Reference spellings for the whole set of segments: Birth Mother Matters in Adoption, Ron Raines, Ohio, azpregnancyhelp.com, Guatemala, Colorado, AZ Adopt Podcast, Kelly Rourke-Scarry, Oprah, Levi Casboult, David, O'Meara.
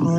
All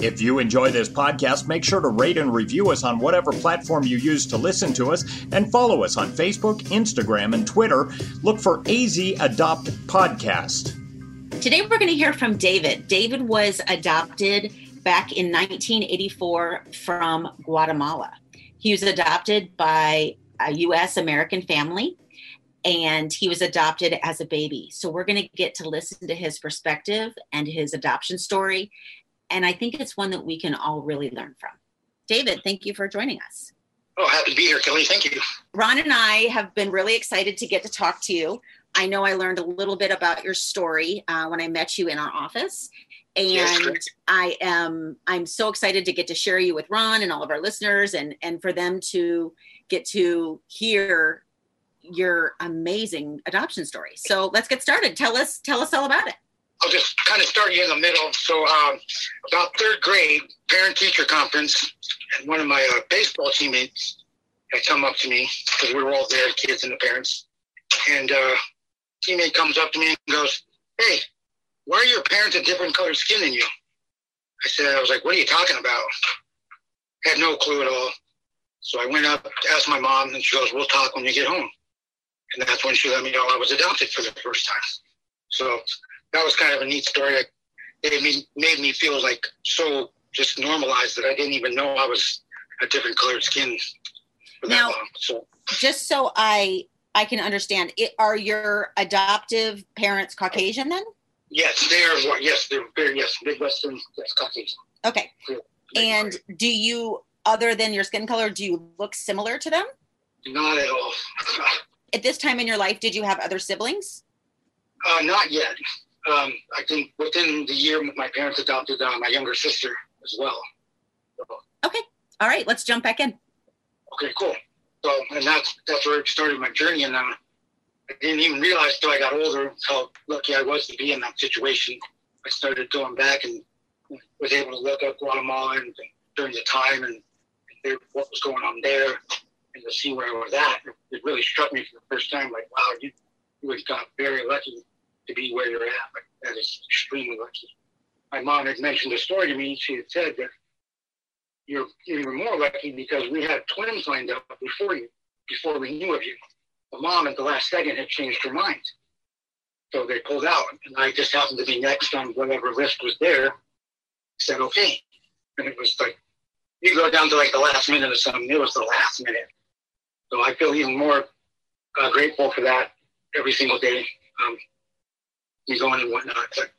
If you enjoy this podcast, make sure to rate and review us on whatever platform you use to listen to us, and follow us on Facebook, Instagram, and Twitter. Look for AZ Adopt Podcast. Today we're going to hear from David. David was adopted back in 1984 from Guatemala. He was adopted by a U.S. American family, and he was adopted as a baby. So we're going to get to listen to his perspective and his adoption story. And I think it's one that we can all really learn from. David, thank you for joining us. Oh, happy to be here, Kelly. Thank you. Ron and I have been really excited to get to talk to you. I know I learned a little bit about your story when I met you in our office. And I'm so excited to get to share you with Ron and all of our listeners, and for them to get to hear your amazing adoption story. So let's get started. Tell us all about it. I'll just kind of start you in the middle. So about third grade, parent-teacher conference, and one of my baseball teammates had come up to me, because we were all there, kids and the parents. And teammate comes up to me and goes, "Hey, why are your parents a different color skin than you?" I was like, "What are you talking about?" I had no clue at all. So I went up, asked my mom, and she goes, "We'll talk when you get home." And that's when she let me know I was adopted for the first time. So that was kind of a neat story. It made me feel like so just normalized that I didn't even know I was a different colored skin for that long. So just so I can understand, are your adoptive parents Caucasian then? Yes, they're Midwestern, yes, Caucasian. Okay. And do you, other than your skin color, do you look similar to them? Not at all. At this time in your life, did you have other siblings? Not yet. I think within the year, my parents adopted my younger sister as well. Okay. All right. Let's jump back in. Okay, cool. So, and that's where it started my journey. And I didn't even realize until I got older how lucky I was to be in that situation. I started going back and was able to look up Guatemala and during the time and hear what was going on there and to see where I was at. It really struck me for the first time, like, wow, you got very lucky to be where you're at. But that is extremely lucky. My mom had mentioned a story to me. She had said that you were more lucky because we had twins lined up before we knew of you. But mom at the last second had changed her mind. So they pulled out, and I just happened to be next on whatever list was there. I said, okay. And it was like, you go down to like the last minute or something. It was the last minute. So I feel even more grateful for that every single day. Me going and whatnot. But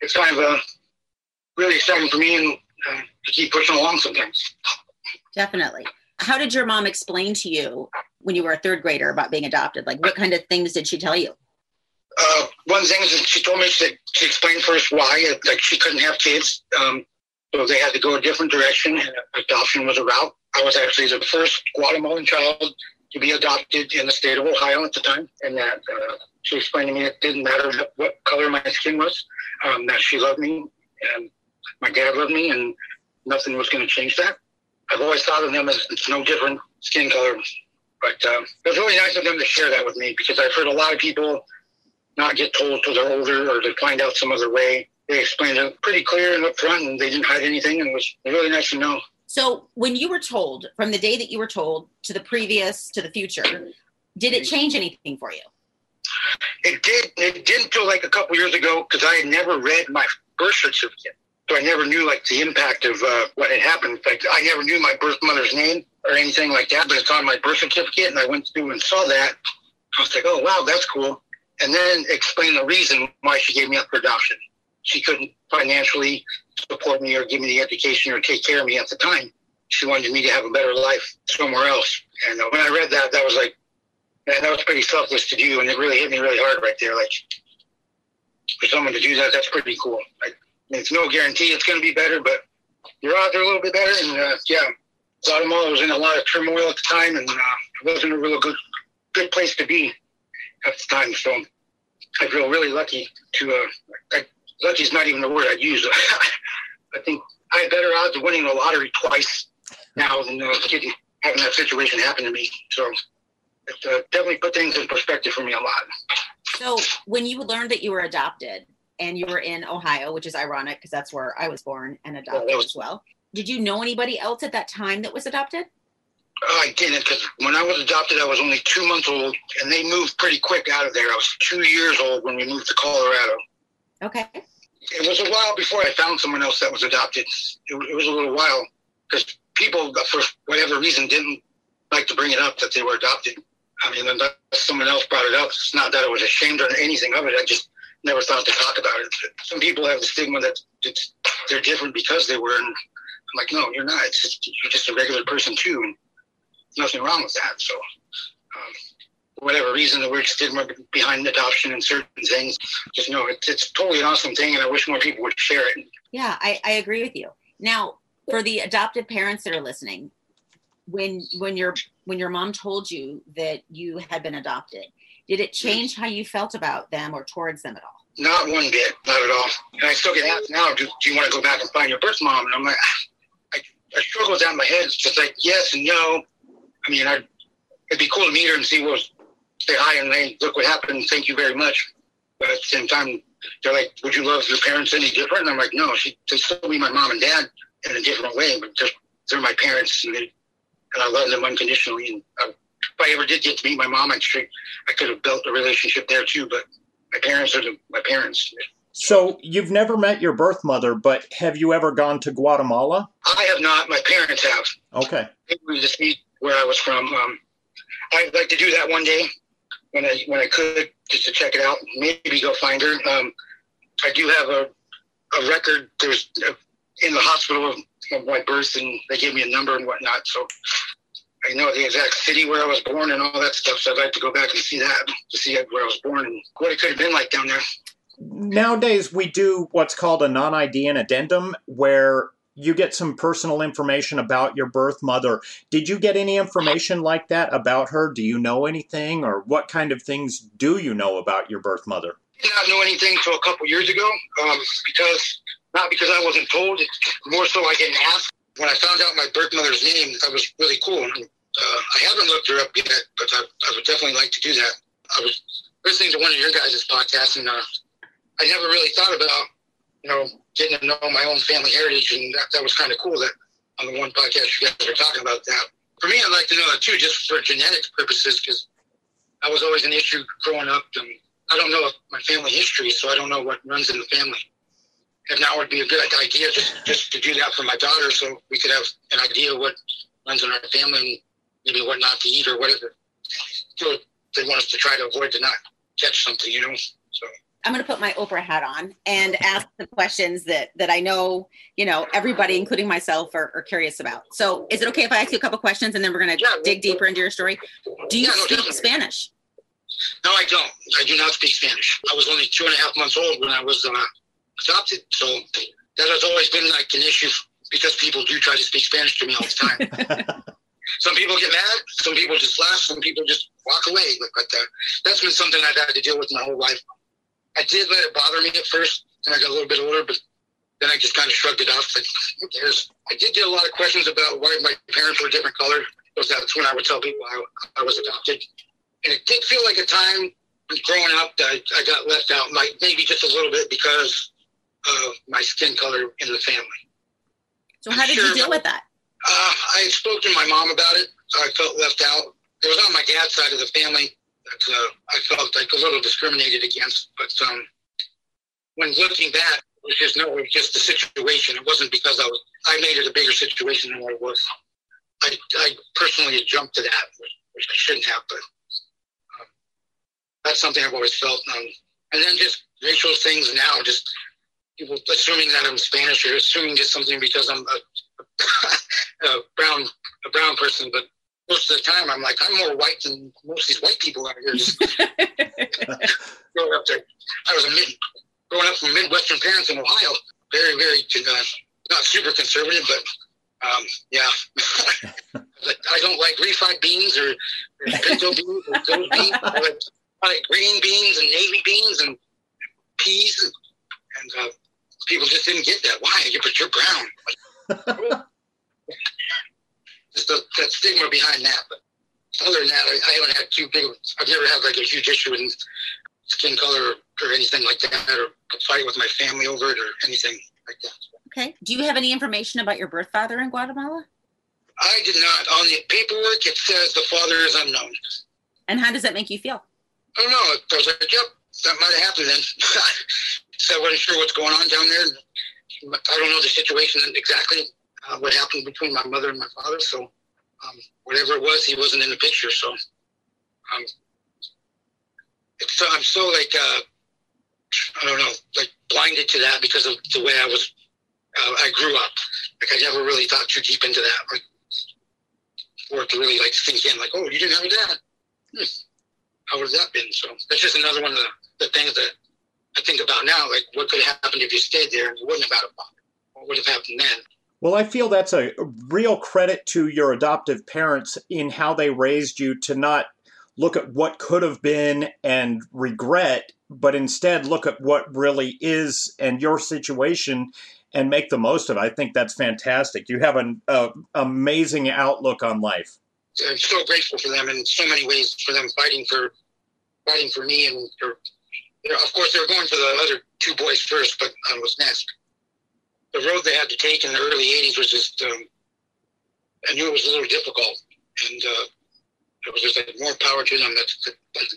it's kind of really exciting for me and to keep pushing along sometimes. Definitely. How did your mom explain to you when you were a third grader about being adopted? Like, what kind of things did she tell you? One thing is that she told me, she explained first why, like, she couldn't have kids, so they had to go a different direction, and adoption was a route. I was actually the first Guatemalan child to be adopted in the state of Ohio at the time, and that she explained to me it didn't matter what color my skin was, that she loved me, and my dad loved me, and nothing was going to change that. I've always thought of them as it's no different skin color, but it was really nice of them to share that with me, because I've heard a lot of people not get told till they're older or to find out some other way. They explained it pretty clear and upfront, and they didn't hide anything, and it was really nice to know. So when you were told, from the day that you were told to the previous, to the future, did it change anything for you? It did. It didn't until like a couple years ago, because I had never read my birth certificate. So I never knew like the impact of what had happened. Like, I never knew my birth mother's name or anything like that, but it's on my birth certificate, and I went through and saw that. I was like, oh, wow, that's cool. And then explain the reason why she gave me up for adoption. She couldn't financially support me or give me the education or take care of me at the time. She wanted me to have a better life somewhere else. And when I read that, that was like, man, that was pretty selfless to do. And it really hit me really hard right there. Like, for someone to do that, that's pretty cool. Like, it's no guarantee it's going to be better, but you're out there a little bit better. And Guatemala was in a lot of turmoil at the time, and it wasn't a real good place to be at the time. So I feel really lucky to, lucky's not even the word I'd use. I think I had better odds of winning the lottery twice now than having that situation happen to me. So it definitely put things in perspective for me a lot. So when you learned that you were adopted and you were in Ohio, which is ironic because that's where I was born and adopted as well, did you know anybody else at that time that was adopted? I didn't, because when I was adopted, I was only 2 months old, and they moved pretty quick out of there. I was 2 years old when we moved to Colorado. Okay. It was a while before I found someone else that was adopted. It was a little while, because people, for whatever reason, didn't like to bring it up that they were adopted. I mean, unless someone else brought it up, it's not that I was ashamed or anything of it. I just never thought to talk about it. Some people have the stigma that they're different because they were, and I'm like, no, you're not. You're just a regular person, too, and nothing wrong with that. So for whatever reason, the weird stigma behind adoption and certain things, just know it's totally an awesome thing, and I wish more people would share it. Yeah, I agree with you. Now, for the adopted parents that are listening, when your mom told you that you had been adopted, did it change how you felt about them or towards them at all? Not one bit, not at all. And I still get asked now, do you want to go back and find your birth mom? And I'm like, I struggle with that in my head. It's just like yes and no. I mean, it'd be cool to meet her and say hi and hey, look what happened. Thank you very much. But at the same time, they're like, would you love your parents any different? And I'm like, no, they still be my mom and dad in a different way, but they're my parents, and I love them unconditionally. And if I ever did get to meet my mom, I could have built a relationship there too, but my parents are my parents. So you've never met your birth mother, but have you ever gone to Guatemala? I have not. My parents have. Okay. We just meet where I was from. I'd like to do that one day when I could, just to check it out, maybe go find her. I do have a record. There's in the hospital of my birth, and they gave me a number and whatnot. So I know the exact city where I was born and all that stuff. So I'd like to go back and see that, to see where I was born and what it could have been like down there. Nowadays, we do what's called a non-ID and addendum, where you get some personal information about your birth mother. Did you get any information like that about her? Do you know anything, or what kind of things do you know about your birth mother? I did not know anything until a couple years ago, because I wasn't told. More so I didn't ask. When I found out my birth mother's name, that was really cool. I haven't looked her up yet, but I would definitely like to do that. I was listening to one of your guys' podcasts, and I never really thought about, getting to know my own family heritage, and that was kind of cool that on the one podcast you guys are talking about that. For me, I'd like to know that too, just for genetics purposes, because that was always an issue growing up, and I don't know my family history, so I don't know what runs in the family. And that would be a good idea just to do that for my daughter, so we could have an idea what runs in our family, and maybe what not to eat or whatever. So they want us to try to avoid to not catch something, so... I'm going to put my Oprah hat on and ask the questions that I know, everybody, including myself, are curious about. So is it okay if I ask you a couple questions, and then we're going to dig deeper into your story? Do you speak Spanish? No, I don't. I do not speak Spanish. I was only 2.5 months old when I was adopted, so that has always been like an issue because people do try to speak Spanish to me all the time. Some people get mad, some people just laugh, some people just walk away. But that's been something I've had to deal with my whole life. I did let it bother me at first, and I got a little bit older, but then I just kind of shrugged it off. Like, who cares? I did get a lot of questions about why my parents were a different color, because that's when I would tell people I was adopted. And it did feel like a time growing up that I got left out, like maybe just a little bit because of my skin color in the family. So how did you deal with that? I spoke to my mom about it. I felt left out. It was on my dad's side of the family that I felt like a little discriminated against. But when looking back, it was just the situation. It wasn't because I made it a bigger situation than what it was. I personally jumped to that, which I shouldn't have, but that's something I've always felt. And then just racial things now, just people assuming that I'm Spanish or assuming just something because I'm a brown person, but most of the time I'm like, I'm more white than most of these white people out here. Just growing up there, I was growing up from Midwestern parents in Ohio, very, very not super conservative, but yeah. I don't like refried beans or pinto beans or gold beans. I like green beans and navy beans and peas, and people just didn't get that. Why? But you're brown. Just that stigma behind that. But other than that, I haven't had too big. I've never had like a huge issue with skin color or anything like that, or a fight with my family over it or anything like that. Okay. Do you have any information about your birth father in Guatemala? I did not. On the paperwork, it says the father is unknown. And how does that make you feel? I don't know. I was like, yep, that might have happened then. So I wasn't sure what's going on down there. I don't know the situation exactly, what happened between my mother and my father. So whatever it was, he wasn't in the picture. So I'm so like, I don't know, like blinded to that because of the way I was, I grew up. Like I never really thought too deep into that, like, for it to really like sink in, like, oh, you didn't have a dad. How would that been? So that's just another one of the things that I think about now, like what could have happened if you stayed there and you wouldn't have had a father? What would have happened then? Well, I feel that's a real credit to your adoptive parents in how they raised you to not look at what could have been and regret, but instead look at what really is and your situation and make the most of it. I think that's fantastic. You have an amazing outlook on life. I'm so grateful for them in so many ways, for them fighting for me and for... Of course, they were going for the other two boys first, but I was next. The road they had to take in the early 80s was just, I knew it was a little difficult. And it was just like more power to them. I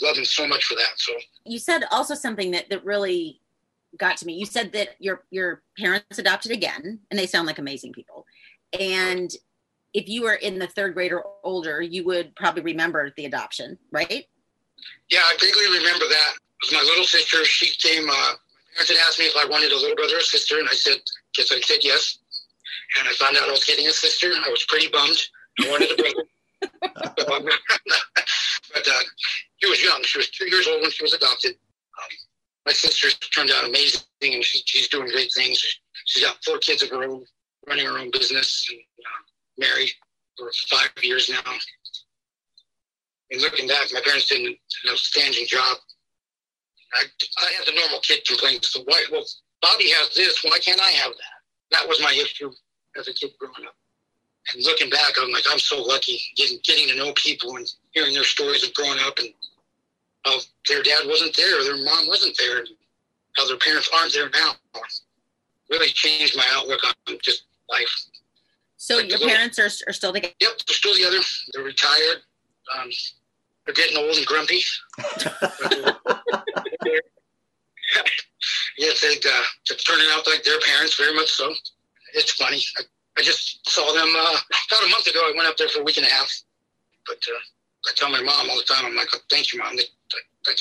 love them so much for that. So you said also something that really got to me. You said that your parents adopted again, and they sound like amazing people. And if you were in the third grade or older, you would probably remember the adoption, right? Yeah, I vaguely remember that. It was my little sister. She came, my parents had asked me if I wanted a little brother or sister, and I said, guess I said yes. And I found out I was getting a sister. I was pretty bummed. I wanted a brother. But she was young. She was 2 years old when she was adopted. My sister turned out amazing, and she's doing great things. She's got 4 kids of her own, running her own business, and married for 5 years now. And looking back, my parents did an outstanding job. I had the normal kid complaints. So why? Well, Bobby has this. Why can't I have that? That was my issue as a kid growing up. And looking back, I'm like, I'm so lucky getting to know people and hearing their stories of growing up and how their dad wasn't there, or their mom wasn't there, and how their parents aren't there now. Really changed my outlook on just life. So like your parents are still together? Yep, they're still together. They're retired. They're getting old and grumpy. Yes, they're turning out like their parents, very much so. It's funny. I just saw them about a month ago. I went up there for a week and a half. But I tell my mom all the time, I'm like, oh, thank you, Mom. I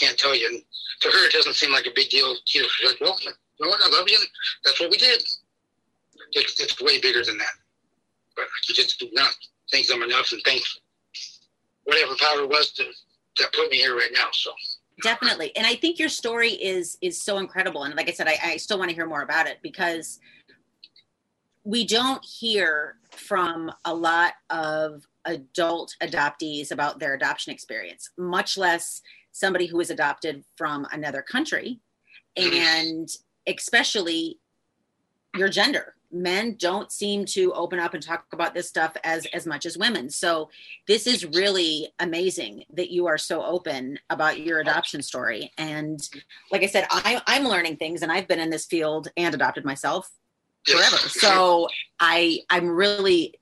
can't tell you. And to her, it doesn't seem like a big deal either. She's like, well, you know what? I love you. That's what we did. It's way bigger than that. But I can just do not thank them enough and thank whatever power was to that put me here right now. So definitely. And I think your story is so incredible. And like I said, I still want to hear more about it, because we don't hear from a lot of adult adoptees about their adoption experience, much less somebody who was adopted from another country, and especially your gender. Men don't seem to open up and talk about this stuff as much as women. So this is really amazing that you are so open about your adoption story. And like I said, I'm learning things, and I've been in this field and adopted myself forever. So I'm really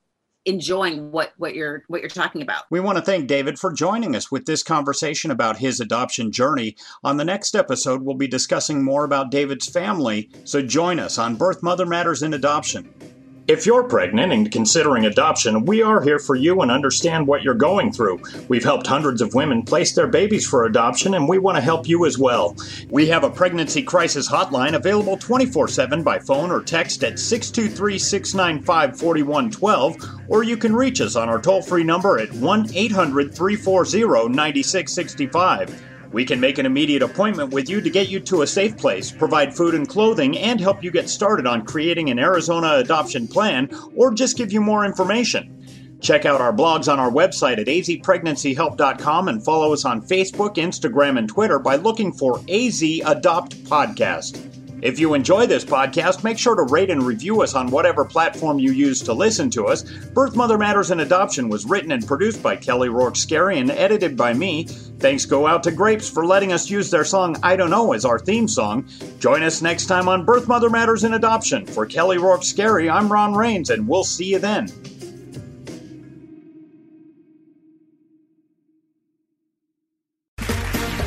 enjoying what you're talking about. We want to thank David for joining us with this conversation about his adoption journey. On the next episode, we'll be discussing more about David's family, so join us on Birth Mother Matters in Adoption. If you're pregnant and considering adoption, we are here for you and understand what you're going through. We've helped hundreds of women place their babies for adoption, and we want to help you as well. We have a pregnancy crisis hotline available 24/7 by phone or text at 623-695-4112, or you can reach us on our toll-free number at 1-800-340-9665. We can make an immediate appointment with you to get you to a safe place, provide food and clothing, and help you get started on creating an Arizona adoption plan, or just give you more information. Check out our blogs on our website at azpregnancyhelp.com and follow us on Facebook, Instagram, and Twitter by looking for AZ Adopt Podcast. If you enjoy this podcast, make sure to rate and review us on whatever platform you use to listen to us. Birth Mother Matters in Adoption was written and produced by Kelly Rourke-Scarry and edited by me. Thanks go out to Grapes for letting us use their song, I Don't Know, as our theme song. Join us next time on Birth Mother Matters in Adoption. For Kelly Rourke-Scarry, I'm Ron Raines, and we'll see you then.